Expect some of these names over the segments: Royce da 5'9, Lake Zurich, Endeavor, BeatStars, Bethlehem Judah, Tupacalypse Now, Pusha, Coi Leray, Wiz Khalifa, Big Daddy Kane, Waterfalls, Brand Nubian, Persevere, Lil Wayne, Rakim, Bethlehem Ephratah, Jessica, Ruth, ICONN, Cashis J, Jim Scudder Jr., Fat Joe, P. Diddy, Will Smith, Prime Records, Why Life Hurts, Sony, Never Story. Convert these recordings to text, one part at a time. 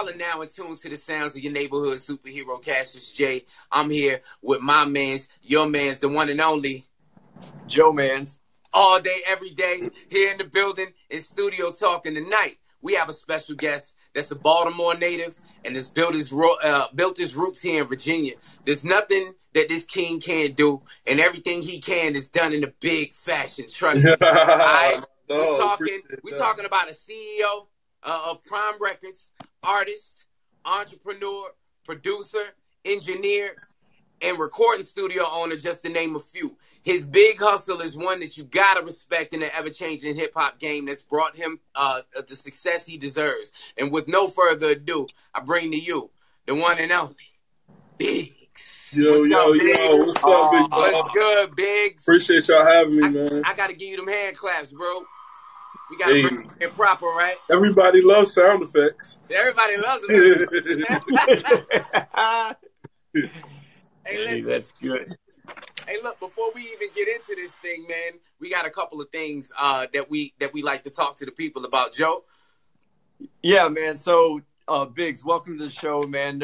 Y'all are now in tune to the sounds of your neighborhood superhero, Cashis J. I'm here with my mans, your mans, the one and only Joe Mans. All day, every day, here in the building, in Studio Talk. And tonight, we have a special guest that's a Baltimore native and has built his roots here in Virginia. There's nothing that this king can't do, and everything he can is done in a big fashion. Trust me. All right? We're talking about a CEO of Prime Records, artist, entrepreneur, producer, engineer, and recording studio owner, just to name a few. His big hustle is one that you gotta respect in the ever-changing hip-hop game that's brought him the success he deserves. And with no further ado, I bring to you the one and only Biggz. Yo, what's up, Biggz? What's up, Biggz? What's good, Biggz? Appreciate y'all having me, man. I gotta give you them hand claps, bro. We gotta bring it proper, right? Everybody loves sound effects. Everybody loves it. Hey, that's good. Hey, look, before we even get into this thing, man, we got a couple of things that we like to talk to the people about. Joe? Yeah, man. So, Biggz, welcome to the show, man.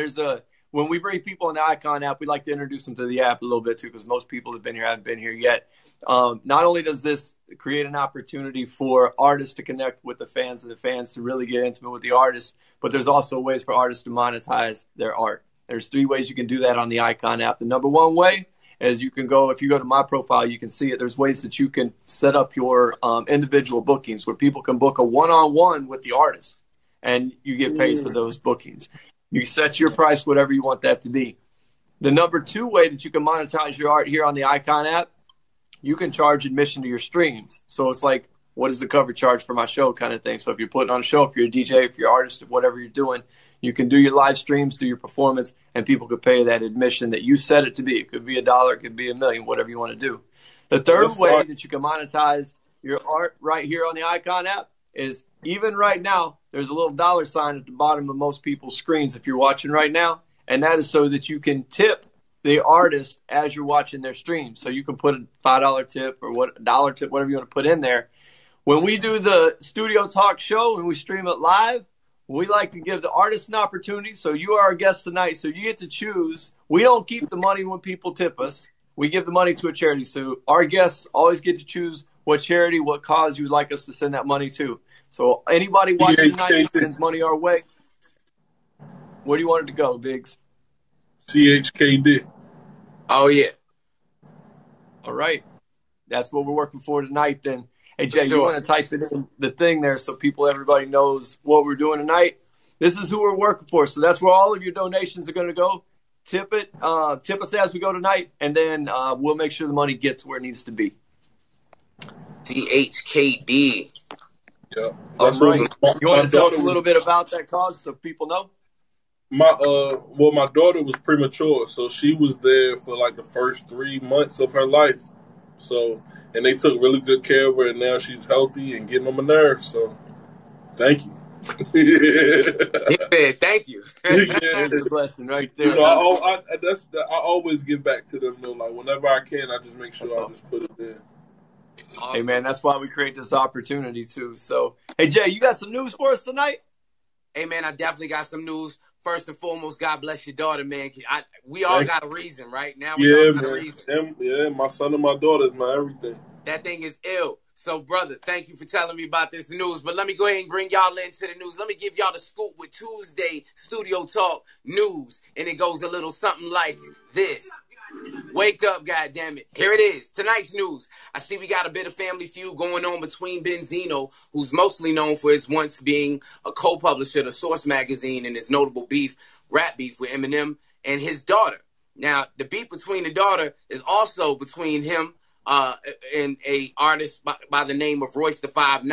When we bring people on the ICONN app, we like to introduce them to the app a little bit, too, because most people that have been here haven't been here yet. Not only does this create an opportunity for artists to connect with the fans and the fans to really get intimate with the artists, but there's also ways for artists to monetize their art. There's three ways you can do that on the ICONN app. The number one way is you can go, if you go to my profile, you can see it. There's ways that you can set up your individual bookings where people can book a one-on-one with the artist, and you get paid for those bookings. You set your price, whatever you want that to be. The number two way that you can monetize your art here on the ICONN app, you can charge admission to your streams. So it's like, what is the cover charge for my show kind of thing? So if you're putting on a show, if you're a DJ, if you're an artist, whatever you're doing, you can do your live streams, do your performance, and people could pay that admission that you set it to be. It could be $1, it could be $1 million, whatever you want to do. The third way that you can monetize your art right here on the ICONN app is, even right now, there's a little dollar sign at the bottom of most people's screens if you're watching right now, and that is so that you can tip the artist as you're watching their stream. So you can put a $5 tip or $1 tip, whatever you want to put in there. When we do the Studio Talk show and we stream it live, we like to give the artists an opportunity. So you are our guest tonight, so you get to choose. We don't keep the money when people tip us. We give the money to a charity. So our guests always get to choose what charity, what cause you would like us to send that money to. So anybody watching tonight who sends money our way, where do you want it to go, Biggz? CHKD. Oh, yeah. All right. That's what we're working for tonight then. Hey, Jay, you want to type it in the thing there so everybody knows what we're doing tonight? This is who we're working for. So that's where all of your donations are going to go. Tip it. Tip us as we go tonight, and then we'll make sure the money gets where it needs to be. CHKD. Yeah. All right. You want to talk a little bit about that cause so people know? My daughter was premature, so she was there for like the first 3 months of her life. So, and they took really good care of her, and now she's healthy and getting on my nerves. So, thank you. Yeah, thank you. That's a blessing right there. You know, I always give back to them, though. Like, whenever I can, I just make sure I put it there. Awesome. Hey, man, that's why we create this opportunity, too. So, hey, Jay, you got some news for us tonight? Hey, man, I definitely got some news. First and foremost, God bless your daughter, man. We all got a reason, right? Now we all got a reason. Yeah, my son and my daughter is my everything. That thing is ill. So, brother, thank you for telling me about this news. But let me go ahead and bring y'all into the news. Let me give y'all the scoop with Tuesday Studio Talk news. And it goes a little something like this. Wake up, goddammit. Here it is. Tonight's news. I see we got a bit of family feud going on between Benzino, who's mostly known for his once being a co-publisher to Source magazine, and his notable rap beef with Eminem, and his daughter. Now, the beef between the daughter is also between him and a artist by the name of Royce da 5'9.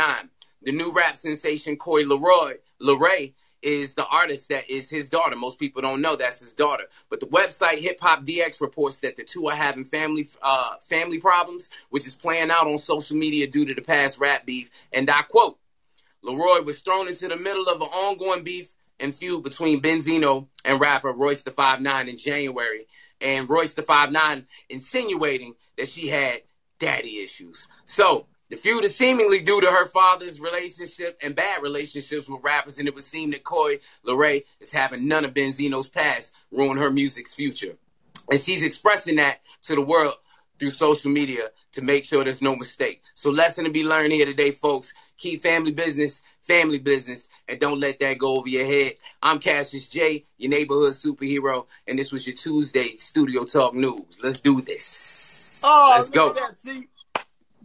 The new rap sensation Coi Leray is the artist that is his daughter. Most people don't know that's his daughter. But the website Hip Hop DX reports that the two are having family problems, which is playing out on social media due to the past rap beef. And I quote, Leroy was thrown into the middle of an ongoing beef and feud between Benzino and rapper Royce da 5'9 in January. And Royce da 5'9 insinuating that she had daddy issues. So, The feud is seemingly due to her father's relationship and bad relationships with rappers, and it would seem that Coi Leray is having none of Benzino's past ruin her music's future. And she's expressing that to the world through social media to make sure there's no mistake. So lesson to be learned here today, folks. Keep family business, and don't let that go over your head. I'm Cashis J, your neighborhood superhero, and this was your Tuesday Studio Talk News. Let's do this. Oh, let's go. See,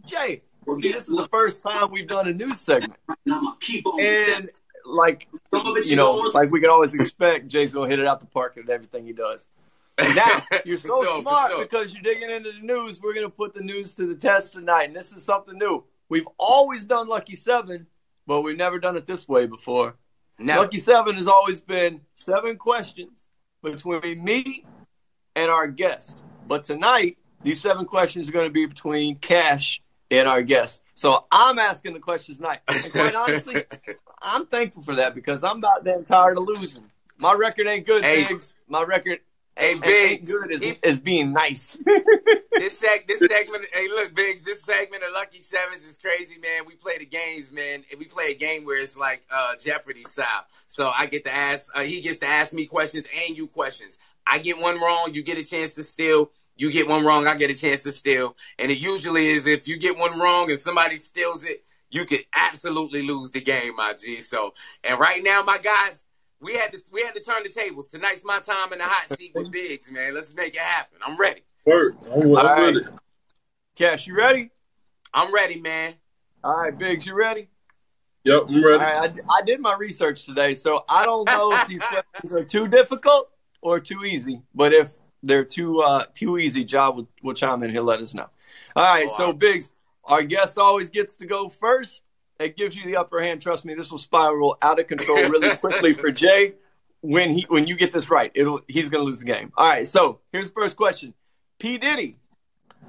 Jay, see, this is the first time we've done a news segment. And like, you know, like we can always expect, Jay's going to hit it out the park and everything he does. Now, you're so smart because you're digging into the news. We're going to put the news to the test tonight, and this is something new. We've always done Lucky 7, but we've never done it this way before. Never. Lucky 7 has always been 7 questions between me and our guest. But tonight, these 7 questions are going to be between Cash and our guest. So I'm asking the questions tonight. And quite honestly, I'm thankful for that because I'm about damn tired of losing. My record ain't good, Biggz. My record... Hey, Biggz, is being nice. this segment, hey, look, Biggz, this segment of Lucky Sevens is crazy, man. We play the games, man. We play a game where it's like Jeopardy style. So I get to ask, he gets to ask me questions and you questions. I get one wrong, you get a chance to steal. You get one wrong, I get a chance to steal. And it usually is if you get one wrong and somebody steals it, you could absolutely lose the game, my G. So, and right now, my guys, We had to turn the tables. Tonight's my time in the hot seat with Biggz, man. Let's make it happen. I'm ready. All right. Cash, you ready? I'm ready, man. All right, Biggz, you ready? Yep, I'm ready. All right, I did my research today, so I don't know if these questions are too difficult or too easy. But if they're too easy, Joe will chime in. He'll let us know. All right, so Biggz, our guest always gets to go first. It gives you the upper hand. Trust me, this will spiral out of control really quickly for Jay when you get this right. He's going to lose the game. All right, so here's the first question. P. Diddy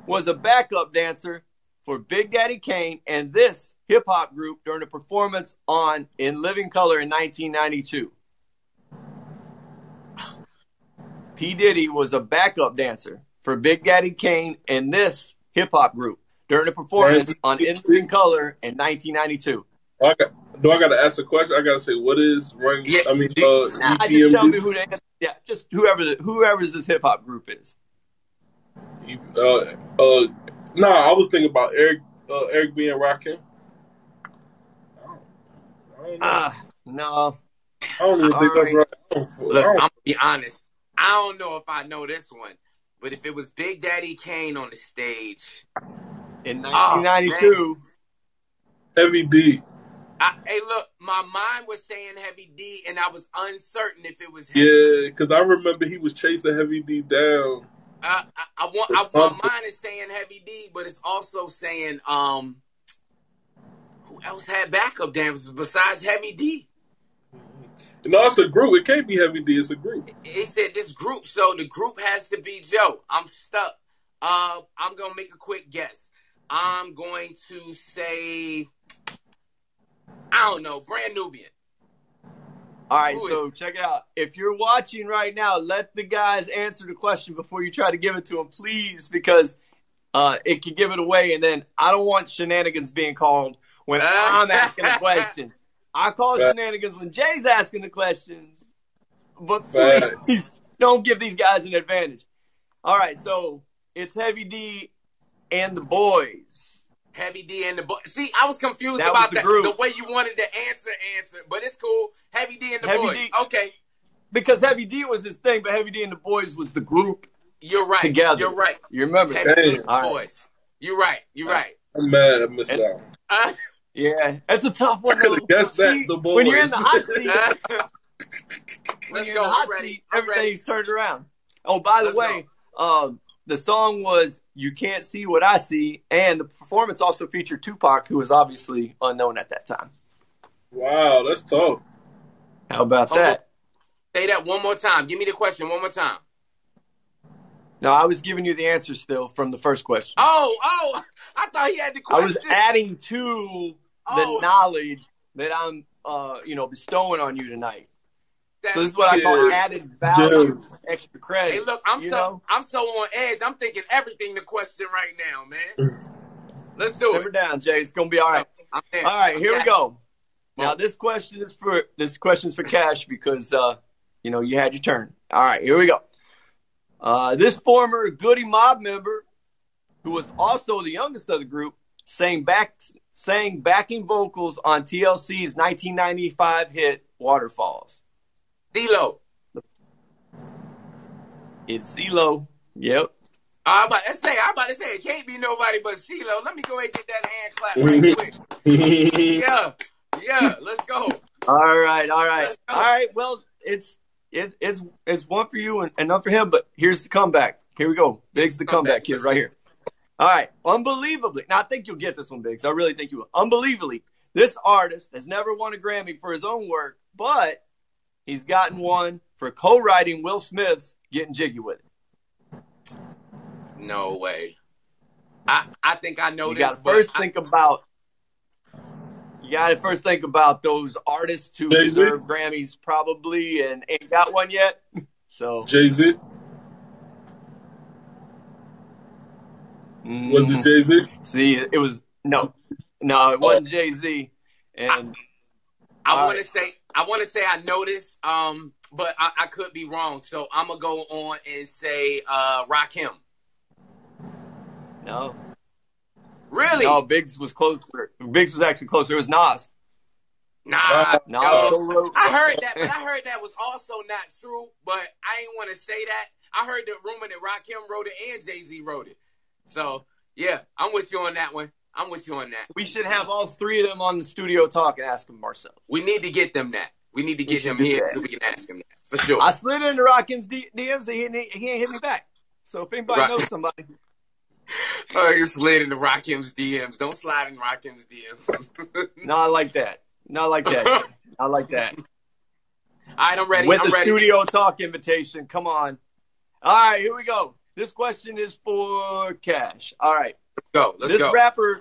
was a backup dancer for Big Daddy Kane and this hip-hop group during a performance on In Living Color in 1992. P. Diddy was a backup dancer for Big Daddy Kane and this hip-hop group during a performance on In Living Color in 1992. Do I got to ask a question? I got to say, what is running? Yeah, I mean, just tell me who they, yeah, just whoever this hip hop group is. I was thinking about Eric B and Rakim. No. I don't even think that's right. Look, I'm gonna be honest. I don't know if I know this one, but if it was Big Daddy Kane on the stage. In 1992, Heavy D. Hey, look, my mind was saying Heavy D, and I was uncertain if it was Heavy D. Yeah, because I remember he was chasing Heavy D down. My mind is saying Heavy D, but it's also saying who else had backup dancers besides Heavy D? No, it's a group. It can't be Heavy D. It's a group. It said this group, so the group has to be Joe. I'm stuck. I'm going to make a quick guess. I'm going to say, I don't know, Brand Nubian. All right, so check it out. If you're watching right now, let the guys answer the question before you try to give it to them, please, because it could give it away. And then I don't want shenanigans being called when I'm asking the question. I call shenanigans when Jay's asking the questions. But please don't give these guys an advantage. All right, so it's Heavy D and the Boys. Heavy D and the Boys. See, I was confused about the way you wanted to answer, but it's cool. Heavy D and the Boys. Okay. Because Heavy D was his thing, but Heavy D and the Boys was the group. You're right. Together. You're right. You remember that. Heavy D and the Boys. You're right. You're right. I'm mad I missed that. Yeah. That's a tough one. That's that, the Boys. When you're in the hot seat, everything's turned around. Oh, by the way, the song was You Can't See What I See, and the performance also featured Tupac, who was obviously unknown at that time. Wow, that's tough. How about that? Say that one more time. Give me the question one more time. No, I was giving you the answer still from the first question. Oh, I thought he had the question. I was adding to the knowledge that I'm bestowing on you tonight. So this is what I call added value, extra credit. Hey, look, I'm so on edge. I'm thinking everything the question right now, man. Let's do it. Simmer down, Jay. It's gonna be all right. All right, here we go. Now this question is for Cash because you know you had your turn. All right, here we go. This former Goody Mob member, who was also the youngest of the group, sang backing vocals on TLC's 1995 hit Waterfalls. D-Lo. It's C-Lo. Yep. I'm about to say it can't be nobody but CeeLo. Let me go ahead and get that hand clap right quick. Yeah, let's go. All right. Well, it's one for you and none for him, but here's the comeback. Here we go. Biggz the comeback kid right here. All right. Unbelievably. Now I think you'll get this one, Biggz. I really think you will. Unbelievably, this artist has never won a Grammy for his own work, but he's gotten one for co-writing Will Smith's Getting Jiggy With It. No way. I think I know you this. You gotta first think about those artists who deserve Grammys probably and ain't got one yet. So Jay-Z. Was it Jay-Z? See, it was no, it wasn't Jay-Z. And I wanna say I know this, but I could be wrong. So I'm gonna go on and say Rakim. No. Really? No, Biggz was closer. Biggz was actually closer. It was Nas. Nah. I heard that was also not true, but I ain't want to say that. I heard the rumor that Rakim wrote it and Jay-Z wrote it. So, yeah, I'm with you on that one. We should have all three of them on the Studio Talk and ask them ourselves. We need to get them that. We need to get them here so we can ask them that, for sure. I slid into Rakim's DMs and he ain't hit me back. So if anybody knows somebody... Oh, you slid into Rakim's DMs. Don't slide in Rakim's DMs. Not like that. All right, I'm ready. Studio Talk invitation. Come on. All right, here we go. This question is for Cash. All right. Let's go.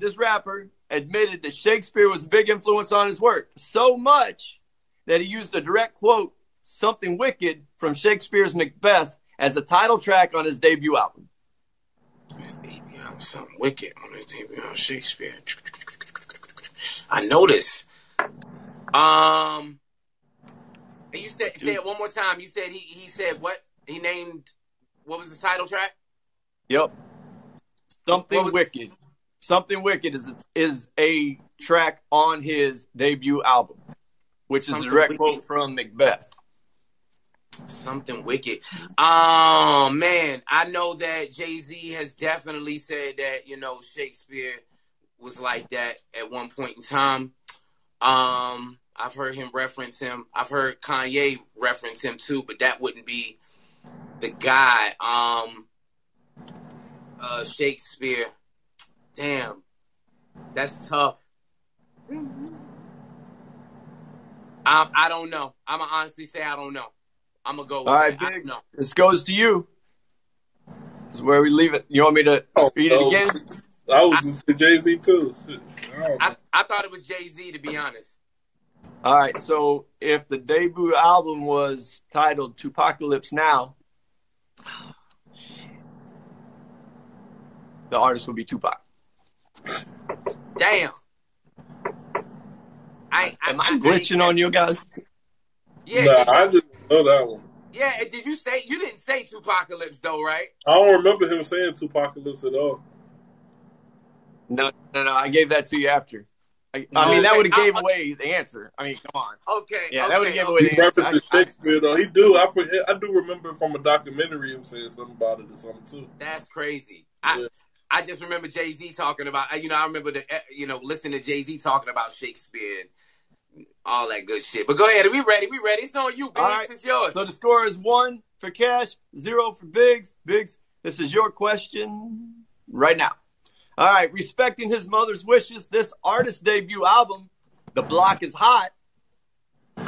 This rapper admitted that Shakespeare was a big influence on his work, so much that he used a direct quote, Something Wicked, from Shakespeare's Macbeth as a title track on his debut album. I'm something wicked on this debut on Shakespeare. I know this. And you said it one more time. You said he said what? He named what was the title track? Yep. Something Wicked. Something Wicked is a track on his debut album, which is a direct quote from Macbeth. Something wicked. Oh, man. I know that Jay-Z has definitely said that, you know, Shakespeare was like that at one point in time. I've heard him reference him. I've heard Kanye reference him too, but that wouldn't be the guy. Shakespeare. Damn. That's tough. I don't know. I'm going to honestly say I don't know. I'm going to go with it. All right, Biggz, this goes to you. This is where we leave it. You want me to read it again? I was just Jay-Z, too. I thought it was Jay-Z, to be honest. All right, so if the debut album was titled Tupacalypse Now, the artist would be Tupac. Damn. Am I glitching on you guys? Yeah, nah, I just know that one. Yeah, did you say you didn't say Tupacalypse though, right? I don't remember him saying Tupacalypse at all. No. I gave that to you after. I mean, that would have gave away the answer. I mean, come on. Okay. Yeah, that would have gave away the answer. I do remember from a documentary him saying something about it or something too. That's crazy. Yeah. I just remember Jay-Z talking about. You know, I remember listening to Jay-Z talking about Shakespeare. All that good shit. But go ahead. We ready. It's on you, Biggz. Right. It's yours. So the score is 1 for Cash, 0 for Biggz. Biggz, this is your question right now. All right. Respecting his mother's wishes, this artist's debut album, The Block Is Hot,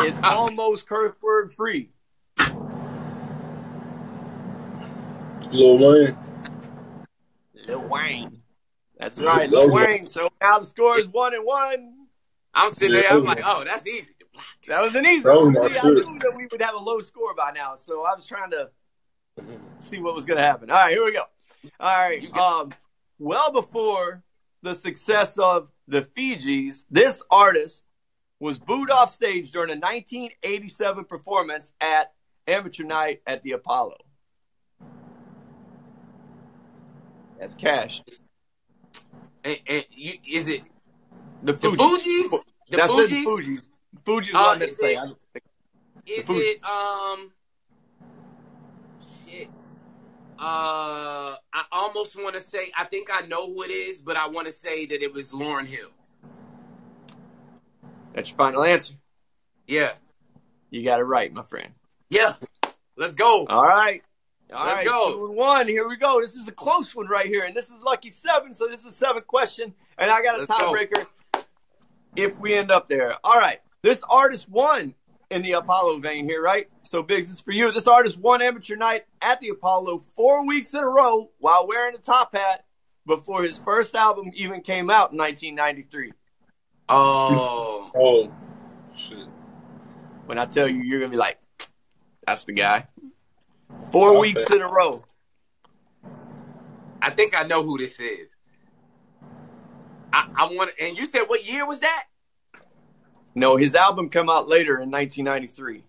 is almost curse word free. Lil Wayne. That's right. Lil Wayne. So now the score is 1-1. I'm sitting there, I'm like, oh, that's easy. That was an easy one. See, I knew that we would have a low score by now, so I was trying to see what was going to happen. All right, here we go. All right, well before the success of the Fugees, this artist was booed off stage during a 1987 performance at Amateur Night at the Apollo. That's Cash. Is it the Fugees? The Fugees. I almost want to say, I think I know who it is, but I want to say that it was Lauryn Hill. That's your final answer. Yeah. You got it right, my friend. Yeah. Let's go. All right. All right. 2-1. Here we go. This is a close one right here, and this is lucky 7, so this is the 7th question, and I got a tiebreaker if we end up there. All right. This artist won in the Apollo vein here, right? So, Biggz, it's for you. This artist won Amateur Night at the Apollo 4 weeks in a row while wearing a top hat before his first album even came out in 1993. Oh, shit. When I tell you, you're going to be like, that's the guy. 4 weeks in a row. I think I know who this is. I want, and you said what year was that? No, his album came out later in 1993.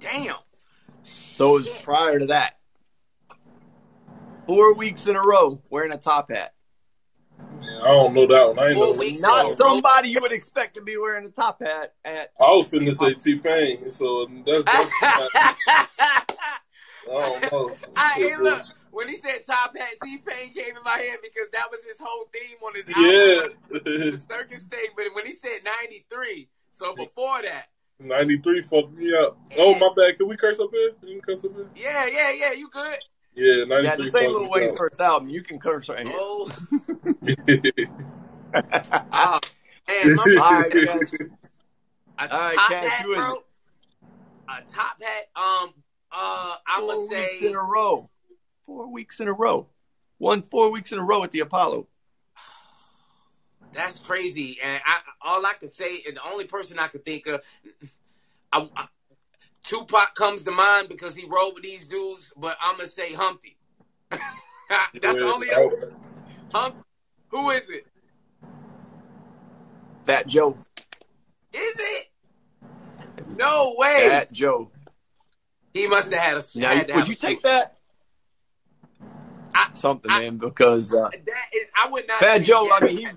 Damn. So it was prior to that. 4 weeks in a row wearing a top hat. Man, I don't know that one. I ain't know that. Not somebody you would expect to be wearing a top hat at. I was finna say T-Pain, so that's I don't know. When he said top hat, T-Pain came in my head because that was his whole theme on his album. Yeah. The circus thing. But when he said 93, so before that. 93 fucked me up. And, oh, my bad. Can we curse up here? Can you curse up here? Yeah. You good? Yeah, 93 fucked me up. Yeah, the same Lil Wayne's first album. You can curse right here. Oh. Oh. Man, my bad. All right, top hat, bro. A top hat. I'm going to say. 4 weeks in a row. 4 weeks in a row. Won 4 weeks in a row at the Apollo. That's crazy. And all I can say, and the only person I could think of, Tupac comes to mind because he rode with these dudes, but I'm going to say Humpty. That's the only other. Who is it? Fat Joe. Is it? No way. Fat Joe. He must have had a... Now, would you take that? Man, because that is, I would not. Fat Joe, I mean,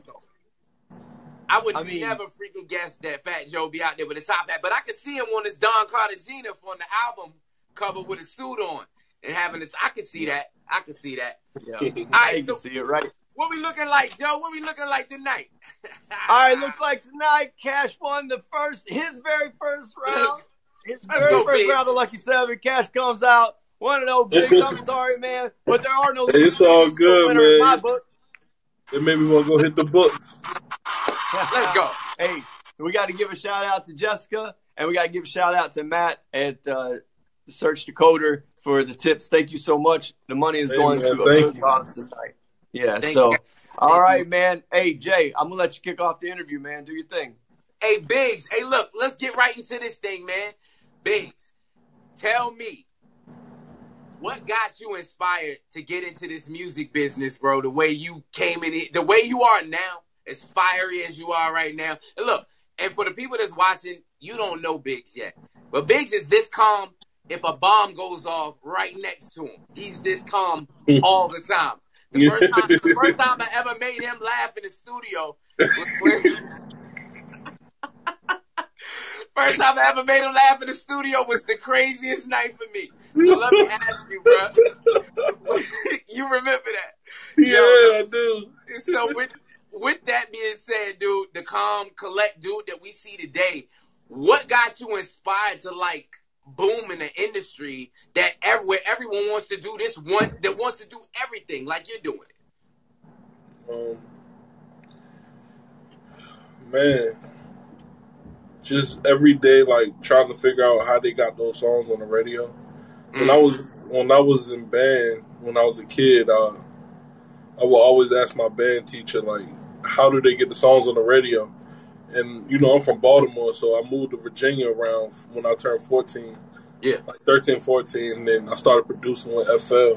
I would never freaking guess that Fat Joe be out there with a top hat. But I could see him on his Don Cartagena on the album cover with a suit on and having it. I could see that. I could see that. Yeah. All right, so see it right. What we looking like, Joe? What we looking like tonight? All right, looks like tonight Cash won his very first round. His very first round of Lucky 7. Cash comes out. 1-0, Biggz. I'm sorry, man, but there are no. It's all good, man. My book. It made me want to go hit the books. Let's go. Hey, we got to give a shout out to Jessica, and we got to give a shout out to Matt at Search Decoder for the tips. Thank you so much. The money is going to a good cause tonight. Yeah. All right, man. Hey, Jay, I'm gonna let you kick off the interview, man. Do your thing. Hey, Biggz. Hey, look, let's get right into this thing, man. Biggz, tell me. What got you inspired to get into this music business, bro? The way you came in here, the way you are now, as fiery as you are right now. And look, and for the people that's watching, you don't know Biggz yet. But Biggz is this calm if a bomb goes off right next to him. He's this calm all the time. The first time I ever made him laugh in the studio was the craziest night for me. So let me ask you, bro. You remember that? Yeah, I do. So with that being said, dude, the calm, collect dude that we see today, what got you inspired to like boom in the industry that everyone wants to do this one, that wants to do everything like you're doing it? Man. Just every day, like trying to figure out how they got those songs on the radio. When I was in band, when I was a kid, I would always ask my band teacher, like, how do they get the songs on the radio? And you know, I'm from Baltimore, so I moved to Virginia around when I turned 14. Yeah, like 13, 14, and then I started producing with FL.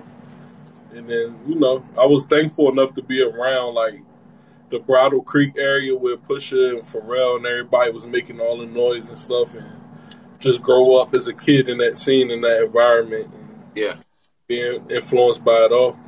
And then, you know, I was thankful enough to be around, like, the Bridal Creek area where Pusha and Pharrell and everybody was making all the noise and stuff, and just grow up as a kid in that scene, in that environment. And yeah. Being influenced by it all.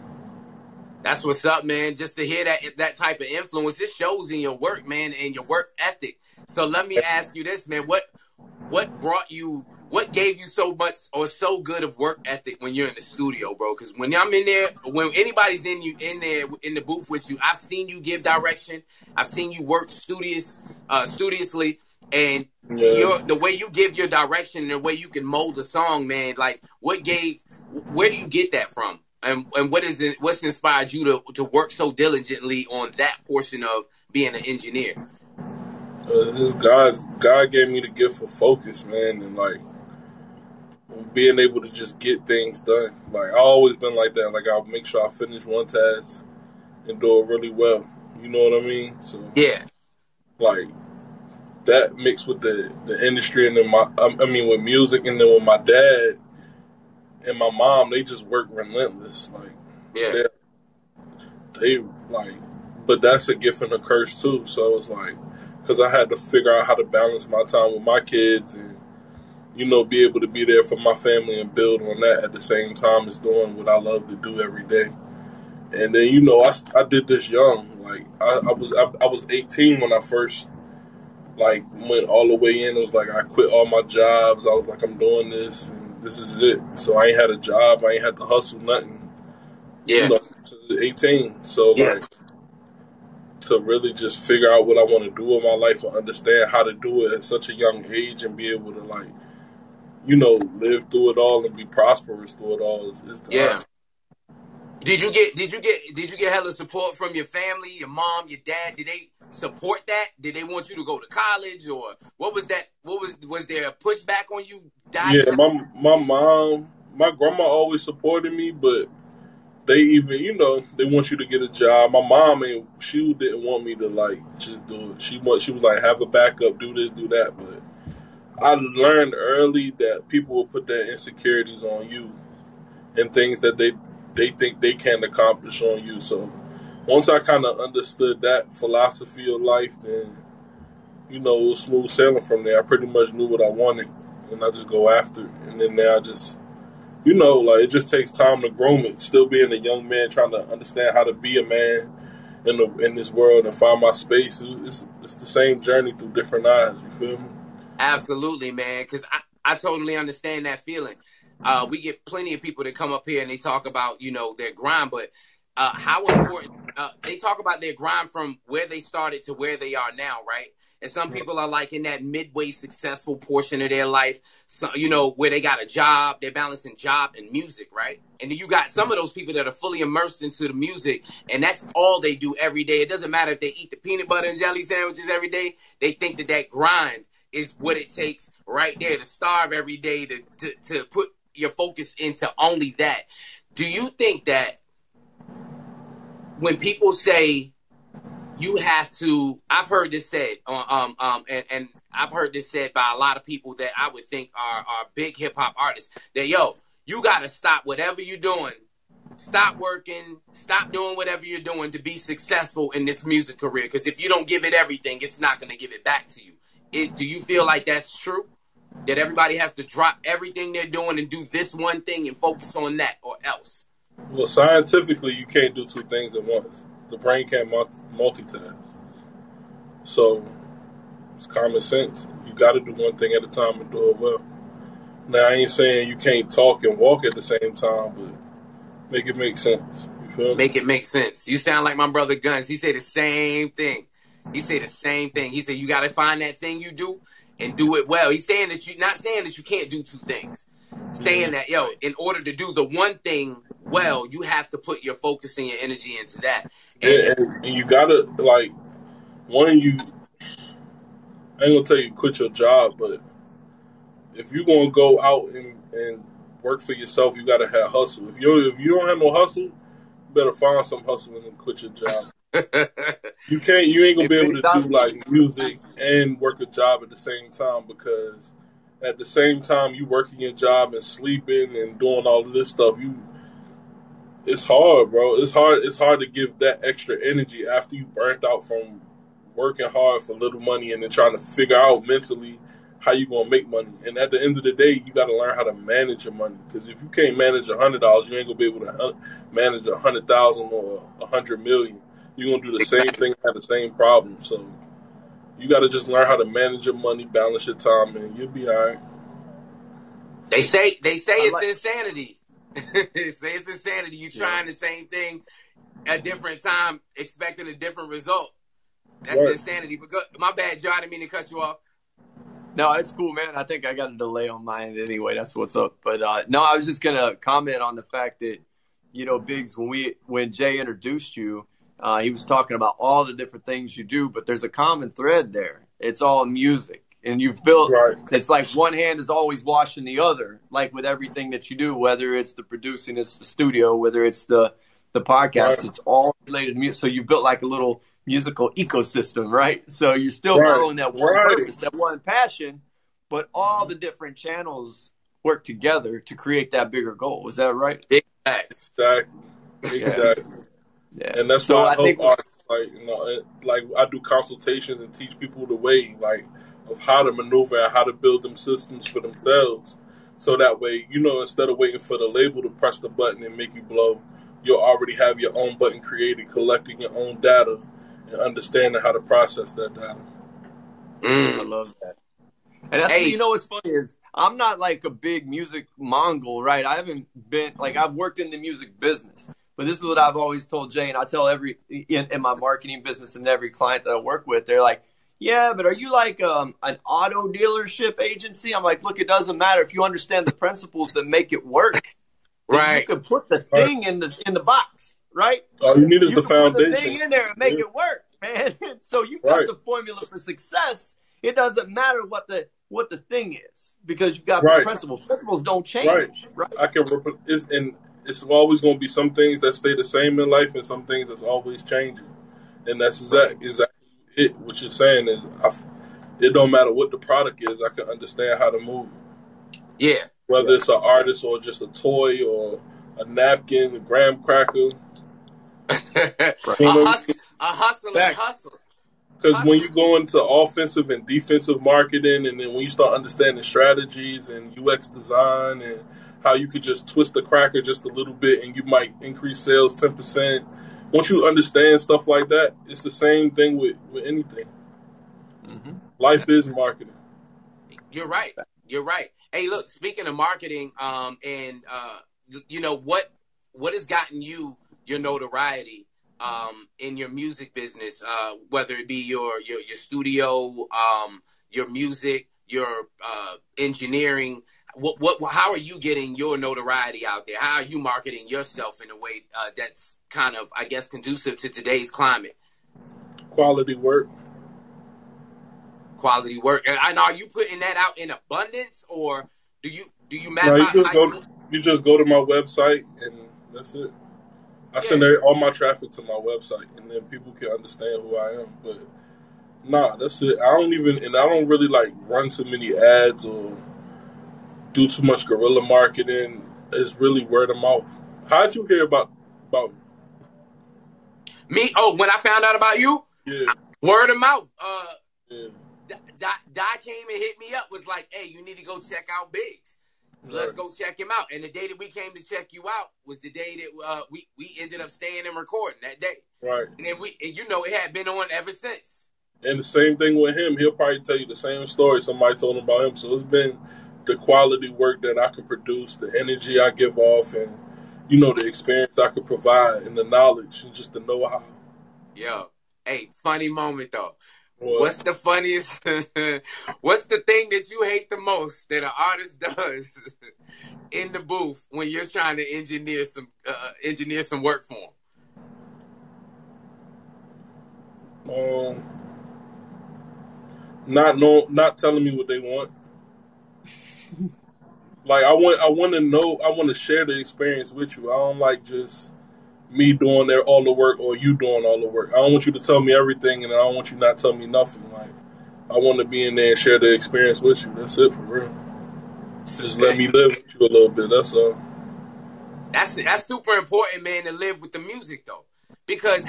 That's what's up, man. Just to hear that type of influence, it shows in your work, man, and your work ethic. So let me ask you this, man. What brought you, what gave you so much or so good of work ethic when you're in the studio, bro? Because when I'm in there, when anybody's in there in the booth with you, I've seen you give direction. I've seen you work studiously. And yeah. The way you give your direction and the way you can mold a song, man, like where do you get that from? And what's inspired you to work so diligently on that portion of being an engineer? God gave me the gift of focus, man, and like being able to just get things done. Like I always been like that. Like I'll make sure I finish one task and do it really well. You know what I mean? So yeah, like that mixed with the industry and then with music, and then with my dad and my mom, they just work relentless. Like, yeah, they like, but that's a gift and a curse too. So it's like, because I had to figure out how to balance my time with my kids and, you know, be able to be there for my family and build on that at the same time as doing what I love to do every day. And then, you know, I did this young. Like, I was 18 when I first, like, went all the way in. It was like, I quit all my jobs. I was like, I'm doing this. And this is it. So I ain't had a job. I ain't had to hustle nothing. Yeah. You know, 18. So yeah. Like, to really just figure out what I want to do in my life and understand how to do it at such a young age and be able to, like, you know, live through it all and be prosperous through it all is the yeah. Life. Did you get hella support from your family, your mom, your dad? Did they support that? Did they want you to go to college, or what was that? Was there a pushback on you? Yeah, my mom, my grandma always supported me, but they even, you know, they want you to get a job. My mom, she didn't want me to, like, just do it. She was like, have a backup, do this, do that. But I learned early that people will put their insecurities on you and things that they think they can accomplish on you. So once I kind of understood that philosophy of life, then, you know, it was smooth sailing from there. I pretty much knew what I wanted, and I just go after it. And then now I just, you know, like, it just takes time to groom it. Still being a young man, trying to understand how to be a man in this world and find my space. It's the same journey through different eyes, you feel me? Absolutely, man, because I totally understand that feeling. We get plenty of people that come up here and they talk about, you know, their grind, but how important they talk about their grind from where they started to where they are now, right? And some people are like in that midway successful portion of their life, so, you know, where they got a job, they're balancing job and music, right? And then you got some of those people that are fully immersed into the music, and that's all they do every day. It doesn't matter if they eat the peanut butter and jelly sandwiches every day. They think that grind is what it takes right there to starve every day, to put your focus into only that. Do you think that when people say you have to, I've heard this said, and I've heard this said by a lot of people that I would think are big hip hop artists, that, yo, you got to stop whatever you're doing, stop working, stop doing whatever you're doing to be successful in this music career, because if you don't give it everything, it's not going to give it back to you. Do you feel like that's true? That everybody has to drop everything they're doing and do this one thing and focus on that, or else? Well, scientifically, you can't do two things at once. The brain can't multitask. So it's common sense. You got to do one thing at a time and do it well. Now, I ain't saying you can't talk and walk at the same time, but make it make sense. You feel me? Make it make sense. You sound like my brother Guns. He said the same thing. He said you got to find that thing you do and do it well. He's saying that you're not saying that you can't do two things. Saying that, yo, in order to do the one thing well, you have to put your focus and your energy into that. And you gotta, like, one, you, I ain't gonna tell you quit your job, but if you gonna go out and work for yourself, you gotta have hustle. If you don't have no hustle, you better find some hustle and then quit your job. You ain't gonna be able to do, like, music and work a job at the same time, because at the same time you working your job and sleeping and doing all of this stuff, you It's hard, bro. It's hard to give that extra energy after you burnt out from working hard for little money and then trying to figure out mentally how you gonna make money. And at the end of the day, you gotta learn how to manage your money. Because if you can't manage $100, you ain't gonna be able to manage 100,000 or 100 million. You're gonna do the same thing, have the same problem. So you gotta just learn how to manage your money, balance your time, and you'll be all right. They say it's insanity. It's insanity. You're trying the same thing at different time, expecting a different result. That's insanity. But my bad, Joe. I didn't mean to cut you off. No, it's cool, man. I think I got a delay on my end anyway. That's what's up. But no, I was just gonna comment on the fact that, you know, Biggz, when Jay introduced you, he was talking about all the different things you do, but there's a common thread there. It's all music. And you've built, it's like one hand is always washing the other, like with everything that you do, whether it's the producing, it's the studio, whether it's the podcast, it's all related music. So you built like a little musical ecosystem, right? So you're still following that one purpose, that one passion, but all the different channels work together to create that bigger goal. Is that right? Exactly. Yeah. And that's why I think I do consultations and teach people the way, of how to maneuver and how to build them systems for themselves. So that way, instead of waiting for the label to press the button and make you blow, you'll already have your own button created, collecting your own data and understanding how to process that data. I love that. And that's, you know what's funny is I'm not like a big music mongol, right? I haven't been, I've worked in the music business. But this is what I've always told Jay, and I tell in my marketing business and every client that I work with, they're like, yeah, but are you an auto dealership agency? I'm like, look, it doesn't matter. If you understand the principles that make it work, you can put the thing in the box, right? All you need is the foundation. Put the thing in there and make it work, man. So you've got the formula for success. It doesn't matter what the thing is because you've got the principles. Principles don't change. Right. It's always going to be some things that stay the same in life and some things that's always changing. And that's exactly it. What you're saying is it don't matter what the product is, I can understand how to move. Yeah. Whether it's an artist or just a toy or a napkin, a graham cracker. A hustle. Because when you go into offensive and defensive marketing, and then when you start understanding strategies and UX design and how you could just twist the cracker just a little bit and you might increase sales 10%. Once you understand stuff like that, it's the same thing with anything. Mm-hmm. Life is marketing. You're right. Hey, look, speaking of marketing, what has gotten you your notoriety in your music business, whether it be your studio, your music, your engineering. How are you getting your notoriety out there? How are you marketing yourself in a way that's kind of, I guess, conducive to today's climate? Quality work. And are you putting that out in abundance, or do you map out? You just go to my website, and that's it. I send all my traffic to my website, and then people can understand who I am. But nah, that's it. I don't really run too many ads or do too much guerrilla marketing. Is really word of mouth. How'd you hear about me? Oh, when I found out about you? Yeah. Word of mouth. Di came and hit me up, was like, hey, you need to go check out Biggz. Let's go check him out. And the day that we came to check you out was the day that we ended up staying and recording that day. Right. And then it had been on ever since. And the same thing with him. He'll probably tell you the same story somebody told him about him. So it's been the quality work that I can produce, the energy I give off, and the experience I could provide, and the knowledge, and just the know-how. Yo, hey, funny moment though. What? What's the funniest? What's the thing that you hate the most that an artist does in the booth when you're trying to engineer some work for them? Not telling me what they want. I want to know. I want to share the experience with you. I don't like just me doing all the work or you doing all the work. I don't want you to tell me everything, and I don't want you not tell me nothing. I want to be in there and share the experience with you. That's it, for real. Just let me live with you a little bit. That's all. That's super important, man, to live with the music, though. Because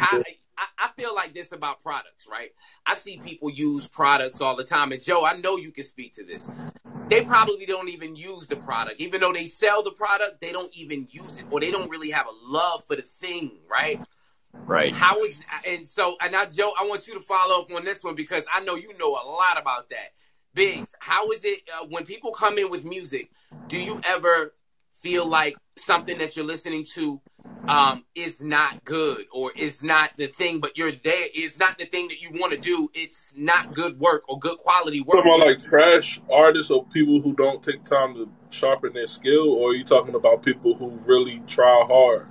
I feel like this about products, right? I see people use products all the time. And, Joe, I know you can speak to this. They probably don't even use the product. Even though they sell the product, they don't even use it. Or they don't really have a love for the thing, right? Right. How is – and so – and now, Joe, I want you to follow up on this one because I know you know a lot about that. Biggz, how is it when people come in with music, do you ever feel like something that you're listening to is not good or is not the thing, but you're there, it's not the thing that you want to do, it's not good work or good quality work? Are you talking about like trash artists or people who don't take time to sharpen their skill, or are you talking about people who really try hard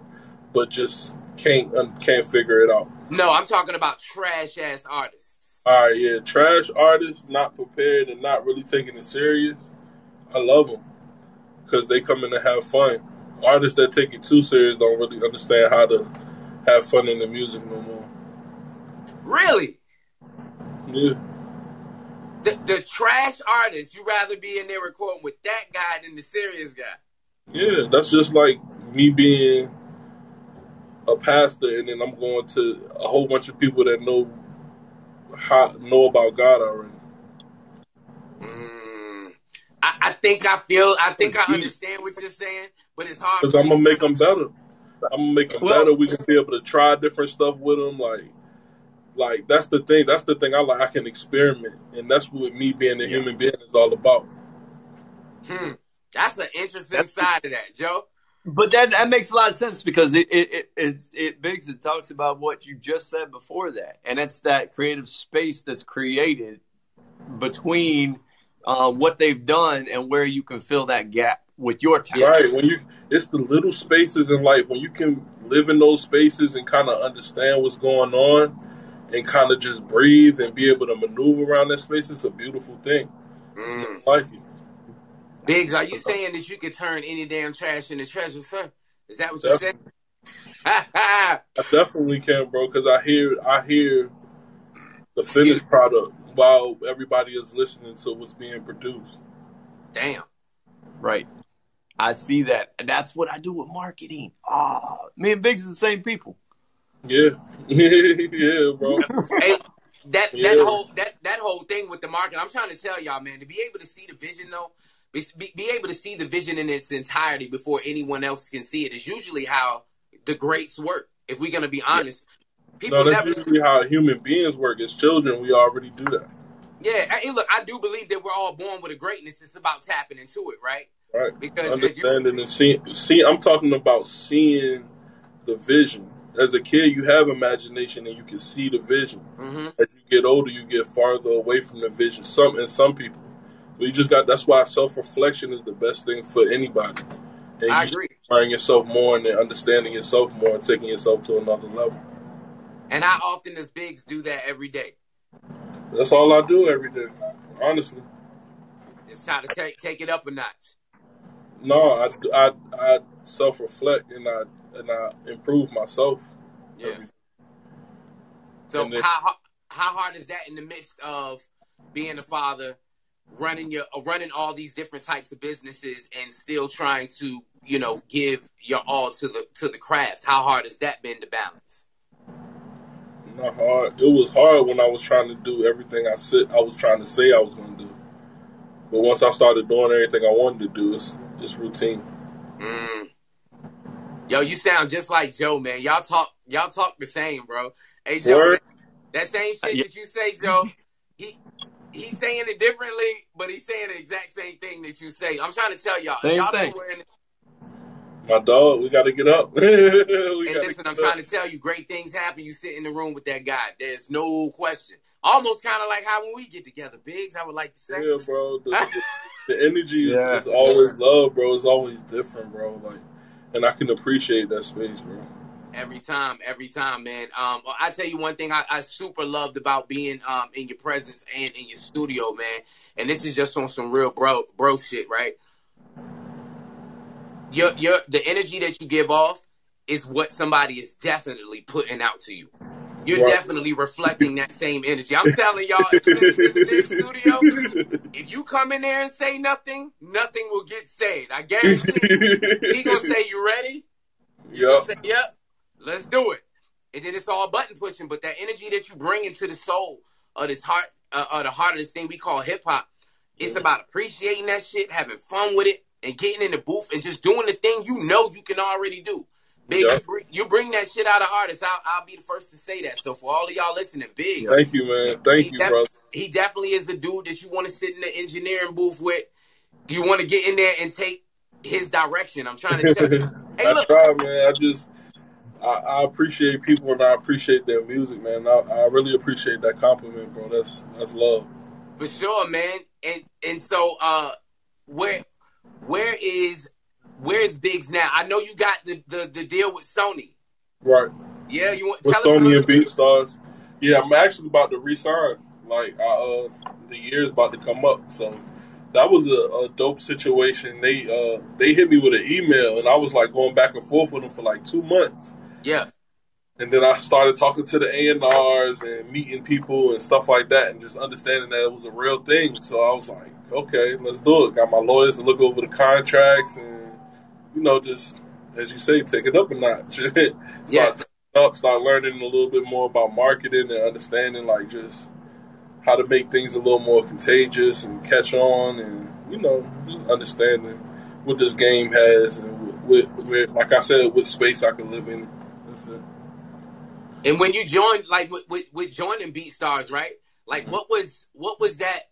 but just can't figure it out? No, I'm talking about trash-ass artists. All right, yeah, trash artists, not prepared and not really taking it serious, I love them because they come in to have fun. Artists that take it too serious don't really understand how to have fun in the music no more. Really? Yeah. The trash artists, you'd rather be in there recording with that guy than the serious guy. Yeah, that's just like me being a pastor and then I'm going to a whole bunch of people that know about God already. I understand what you're saying, but it's hard because I'm gonna make them better. We can be able to try different stuff with them. Like that's the thing. That's the thing I like. I can experiment, and that's what me being a human being is all about. That's an interesting side of that, Joe. But that makes a lot of sense because it Biggz, it talks about what you just said before that, and it's that creative space that's created between what they've done and where you can fill that gap with your time. Right. It's the little spaces in life when you can live in those spaces and kind of understand what's going on and kind of just breathe and be able to maneuver around that space. It's a beautiful thing. It's like it. Biggz, are you saying that you could turn any damn trash into treasure, sir? Is that what you said? I definitely can, bro, because I hear the finished product while everybody is listening to what's being produced. Damn. Right. I see that. And that's what I do with marketing. Oh, me and Biggz are the same people. Yeah. Yeah, bro. Hey. That whole thing with the market, I'm trying to tell y'all, man, to be able to see the vision, though, be able to see the vision in its entirety before anyone else can see it is usually how the greats work, if we're going to be honest. Yeah. That's usually how human beings work. As children, we already do that. Yeah, and look, I do believe that we're all born with a greatness. It's about tapping into it, right? Right. Because understanding and seeing. I'm talking about seeing the vision. As a kid, you have imagination and you can see the vision. Mm-hmm. As you get older, you get farther away from the vision. Some people, but you just got. That's why self-reflection is the best thing for anybody. And I agree. Learning yourself more and then understanding yourself more and taking yourself to another level. And I often, as Biggz, do that every day. That's all I do every day, honestly. It's time to take it up a notch. No, I self-reflect and I improve myself. Yeah. So then, how hard is that in the midst of being a father, running all these different types of businesses, and still trying to give your all to the craft? How hard has that been to balance? Not hard. It was hard when I was trying to do everything I was trying to say I was going to do, but once I started doing everything I wanted to do, it's routine. Yo, you sound just like Joe, man. Y'all talk the same, bro. Hey, Joe, that same shit that you say, Joe, he's saying it differently, but he's saying the exact same thing that you say. I'm trying to tell y'all. Y'all two wearing my dog, we got to get up. Trying to tell you, great things happen. You sit in the room with that guy. There's no question. Almost kind of like how when we get together, Biggz, I would like to say. Yeah, bro. The energy is always love, bro. It's always different, bro. Like. And I can appreciate that space, bro. Every time, man. I tell you one thing I super loved about being in your presence and in your studio, man. And this is just on some real bro shit, right? The energy that you give off is what somebody is definitely putting out to you. You're definitely reflecting that same energy. I'm telling y'all, if you come in there and say nothing, nothing will get said. I guarantee you. He gonna say, "You ready? Yep. Say, yep, let's do it. And then it's all button pushing, but that energy that you bring into the soul of this heart, or the heart of this thing we call hip hop, it's about appreciating that shit, having fun with it, and getting in the booth and just doing the thing you know you can already do. Big, you bring that shit out of artists. I'll be the first to say that. So for all of y'all listening, Biggz. Thank you, man. Thank you, bro. He definitely is the dude that you want to sit in the engineering booth with. You want to get in there and take his direction. I'm trying to tell you. Hey, I try, man. I appreciate people and I appreciate their music, man. I really appreciate that compliment, bro. That's love. For sure, man. And so where is Biggz now? I know you got the deal with Sony. Right. Yeah, you want to tell Sony and BeatStars. Yeah, I'm actually about to resign. Like the year's about to come up. So that was a dope situation. They hit me with an email and I was like going back and forth with them for like 2 months. Yeah. And then I started talking to the A&Rs and meeting people and stuff like that and just understanding that it was a real thing. So I was like, okay, let's do it. Got my lawyers to look over the contracts and, you know, just, as you say, take it up a notch. Start learning a little bit more about marketing and understanding, like, just how to make things a little more contagious and catch on and, you know, just understanding what this game has and, with, like I said, what space I can live in. That's it. And when you joined, like with joining BeatStars, right? Like, what was that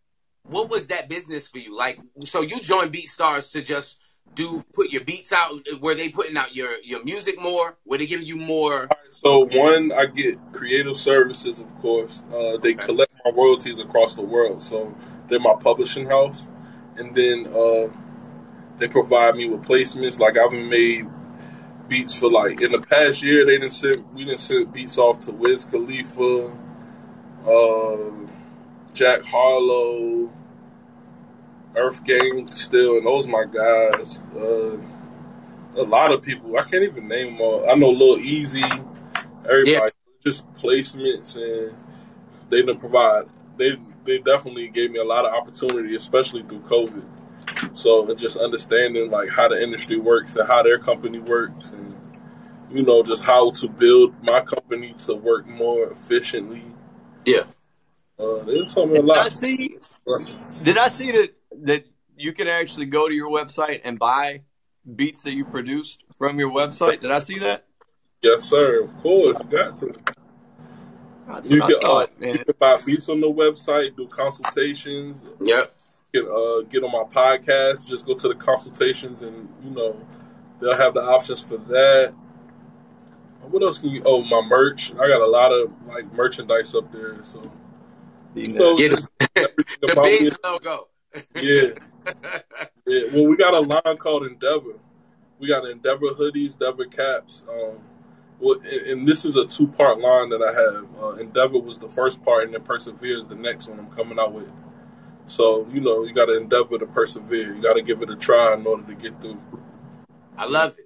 business for you? Like, so you joined BeatStars to just put your beats out. Were they putting out your music more? Were they giving you more? Right, so one, I get creative services, of course. They collect my royalties across the world, so they're my publishing house, and then they provide me with placements. Like I've made beats for, like, in the past year, we didn't send beats off to Wiz Khalifa, Jack Harlow, Earth Gang still, and those my guys. A lot of people I can't even name them all. I know Lil Easy, everybody. Yeah. Just placements, and they didn't provide. They definitely gave me a lot of opportunity, especially through COVID. So just understanding, like, how the industry works and how their company works and, you know, just how to build my company to work more efficiently. Yeah. They told me a lot. Did I see that you can actually go to your website and buy beats that you produced from your website? Did I see that? Yes, sir. Of course. You can buy beats on the website, do consultations. Yep. Get on my podcast, just go to the consultations and, you know, they'll have the options for that. What else can you... Oh, my merch. I got a lot of, like, merchandise up there, so... You know, the Biggz logo. Yeah. Well, we got a line called Endeavor. We got Endeavor hoodies, Endeavor caps. And this is a two-part line that I have. Endeavor was the first part, and then Persevere is the next one I'm coming out with. So, you know, you got to endeavor to persevere. You got to give it a try in order to get through. I love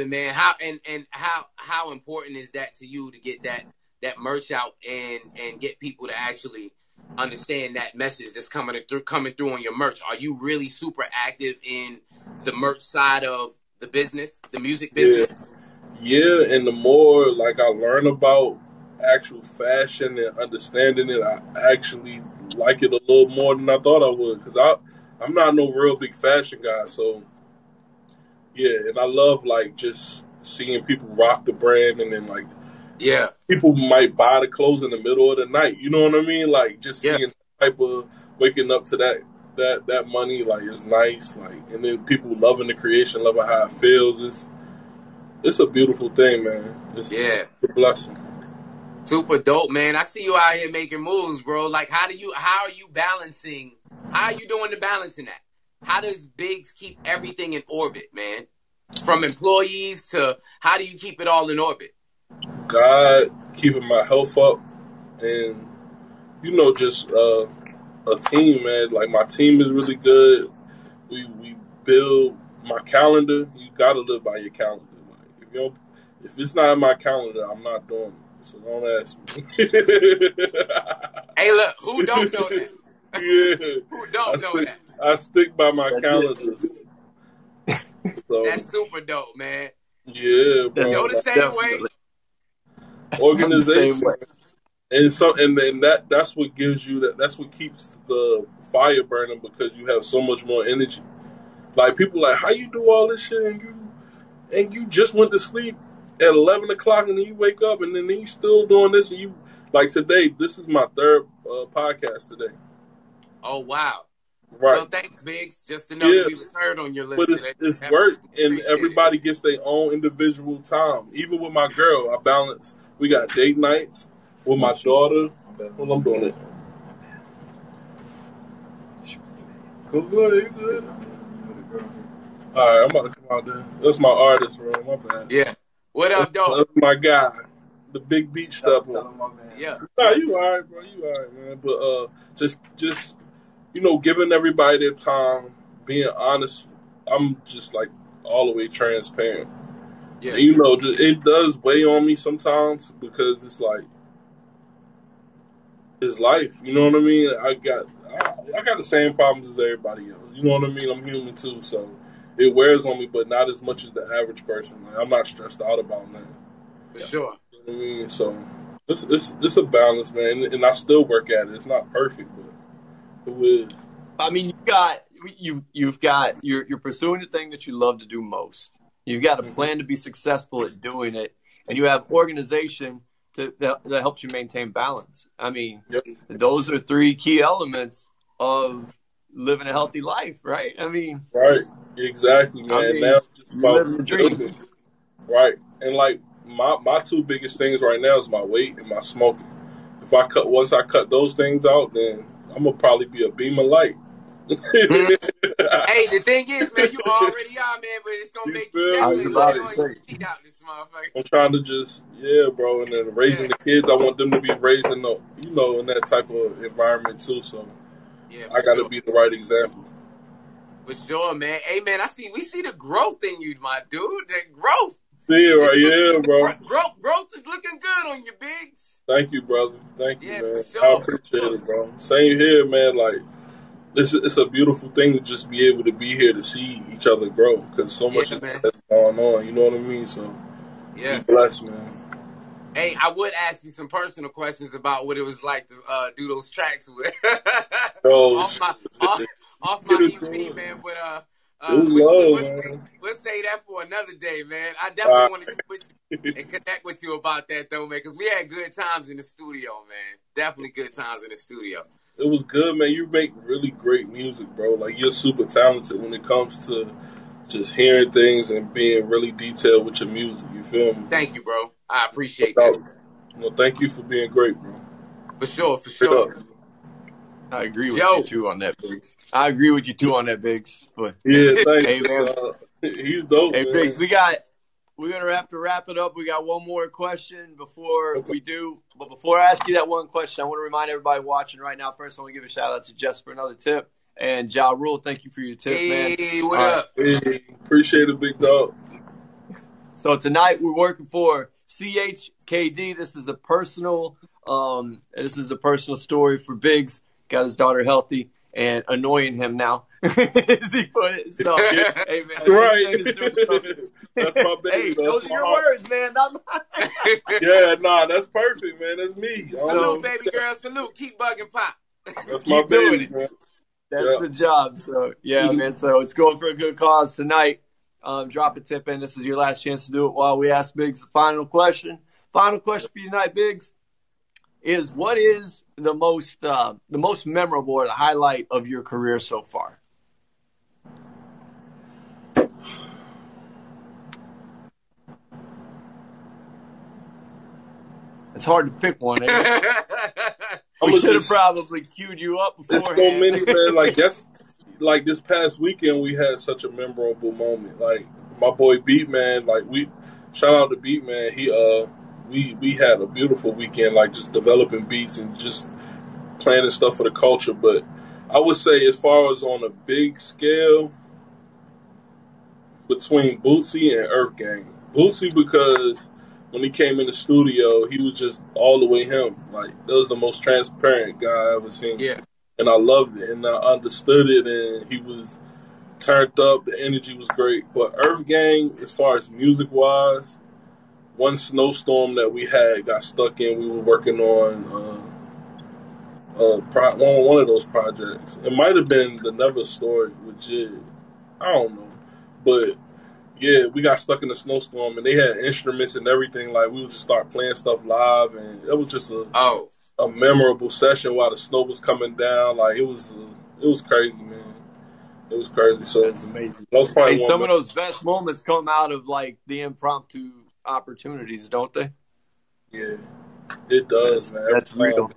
it, man. How important is that to you to get that merch out and get people to actually understand that message that's coming through on your merch? Are you really super active in the merch side of the business, the music business? Yeah, and the more, like, I learn about actual fashion and understanding it, I actually like it a little more than I thought I would, because I'm not no real big fashion guy. So yeah, and I love, like, just seeing people rock the brand, and then, like, yeah, people might buy the clothes in the middle of the night, you know what I mean? Like, just seeing type of waking up to that money, like, is nice. Like, and then people loving the creation, loving how it feels. It's a beautiful thing, man. It's a blessing. Super dope, man. I see you out here making moves, bro. Like, how are you doing the balancing that? How does Biggz keep everything in orbit, man? From employees to, how do you keep it all in orbit? God, keeping my health up and, you know, just a team, man. Like, my team is really good. We build my calendar. You got to live by your calendar. Like, if it's not in my calendar, I'm not doing it. So don't ask me. Hey, look, who don't know that? Yeah. I stick by my calendar. So. That's super dope, man. Yeah, bro. Yo, the same definitely. Way. Organization. And so, and then that's what gives you that. That's what keeps the fire burning, because you have so much more energy. Like, people like, how you do all this shit and you just went to sleep at 11 o'clock and then you wake up and then you still doing this, and you like today. This is my third podcast today. Oh wow! Right. Well, thanks, Biggz. Just to know that you were third on your list. But it's work, and everybody gets their own individual time. Even with my girl, I balance. We got date nights. With my daughter, well, I'm doing it. Go good, you good? All right, I'm about to come out there. That's my artist, bro. My bad. Yeah. What up, dog? That's my guy, the big beach stuff. Yeah. Nah, you all right, bro? You all right, man? But just you know, giving everybody their time, being honest. I'm just like all the way transparent. Yeah. And, you know, just, it does weigh on me sometimes because it's like. His life, you know what I mean? I got the same problems as everybody else. You know what I mean? I'm human too, so it wears on me, but not as much as the average person. Like, I'm not stressed out about that. For sure. You know what I mean? So it's a balance, man, and I still work at it. It's not perfect, but it is. I mean, you're pursuing the thing that you love to do most. You've got a plan to be successful at doing it, and you have organization. That helps you maintain balance. I mean, those are three key elements of living a healthy life, right? I mean, right, exactly, man. I mean, now just about drinking, right? And like my two biggest things right now is my weight and my smoking. If I cut those things out, then I'm gonna probably be a beam of light. Hey, the thing is, man, you already are, man, but it's gonna make you definitely out this motherfucker. I'm trying to just, bro, and then raising the kids, I want them to be raised in the, you know, in that type of environment too. So, I gotta be the right example. For sure, man. Hey, man, we see the growth in you, my dude. That growth. See it right, bro. Growth is looking good on you, Biggz. Thank you, brother. Thank you, man. For sure. I appreciate it, bro. Same here, man. Like. It's a beautiful thing to just be able to be here to see each other grow, because so much is going on. You know what I mean? So, be blessed, man. Hey, I would ask you some personal questions about what it was like to do those tracks with. off my EP, man. But we'll say that for another day, man. I definitely want to switch and connect with you about that, though, man, because we had good times in the studio, man. Definitely good times in the studio. It was good, man. You make really great music, bro. Like, you're super talented when it comes to just hearing things and being really detailed with your music. You feel me? Thank you, bro. I appreciate that. Well, thank you for being great, bro. For sure, for sure. I agree with you, too, on that, Biggz. But thanks. Hey, man. He's dope, man. Biggz, we're going to have to wrap it up. We got one more question before we do. But before I ask you that one question, I want to remind everybody watching right now. First, I want to give a shout-out to Jess for another tip. And Ja Rule, thank you for your tip, man. Hey, what up? Hey, appreciate it, big dog. So tonight we're working for CHKD. This is a personal story for Biggz. Got his daughter healthy and annoying him now. As he put it. So, hey, man. Right. That's my baby. Hey, those are your words, man. Not mine. That's perfect, man. That's me. Salute, baby girl. Salute. Keep bugging Pop. That's my baby, man. That's the job. So, man. So, it's going for a good cause tonight. Drop a tip in. This is your last chance to do it while we ask Biggz the final question. Final question for you tonight, Biggz, is what is the most memorable or the highlight of your career so far? It's hard to pick one. We should have probably queued you up beforehand. There's so many, man. Like, this past weekend, we had such a memorable moment. Like, my boy Beatman, like, shout out to Beatman. He, we had a beautiful weekend, like, just developing beats and just planning stuff for the culture. But I would say, as far as on a big scale, between Bootsy and Earth Gang. Bootsy, because when he came in the studio, he was just all the way him. Like, that was the most transparent guy I ever seen. Yeah. And I loved it, and I understood it, and he was turned up. The energy was great. But Earth Gang, as far as music-wise, one snowstorm that we had got stuck in. We were working on one of those projects. It might have been the Never Story with Jid. I don't know. But, yeah, we got stuck in a snowstorm, and they had instruments and everything. Like, we would just start playing stuff live, and it was just a memorable session while the snow was coming down. Like, it was crazy, man. It was crazy. So that's amazing. Hey, some of those best moments come out of, like, the impromptu opportunities, don't they? Yeah, it does, man. That's real.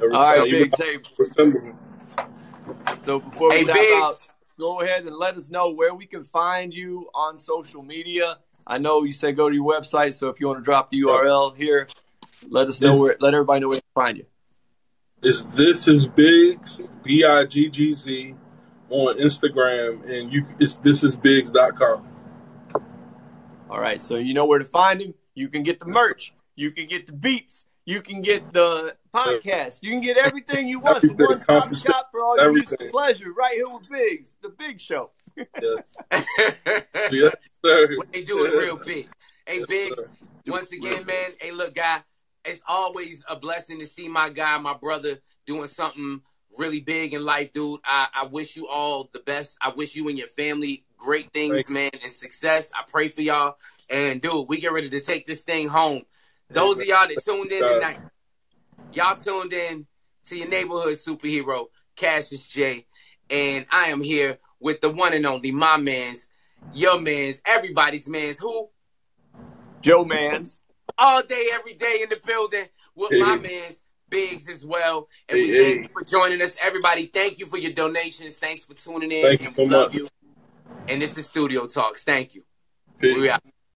All right, Big Tape. So before we dive out, go ahead and let us know where we can find you on social media. I know you said go to your website, so if you want to drop the URL here, let us know where. Let everybody know where to find you. This is Biggz, B-I-G-G-Z, on Instagram, and this is Biggz.com. All right, so you know where to find him. You can get the merch. You can get the beats. You can get the podcast. You can get everything you want. It's a one-stop shop for all your music pleasure right here with Biggz, the Big Show. Yes, sir. They do it real big. Hey, Biggz, once again, man, hey, look, guy, it's always a blessing to see my guy, my brother, doing something really big in life, dude. I wish you all the best. I wish you and your family great things, man, and success. I pray for y'all. And, dude, we get ready to take this thing home. Those of y'all that tuned in tonight, y'all tuned in to your neighborhood superhero, Cashis J. And I am here with the one and only, my mans, your mans, everybody's mans. Who? Joe Mans. All day, every day in the building with my mans, Biggz as well. And we thank you for joining us. Everybody, thank you for your donations. Thanks for tuning in. Thank you so much. We love you. And this is Studio Talks. Thank you. We out.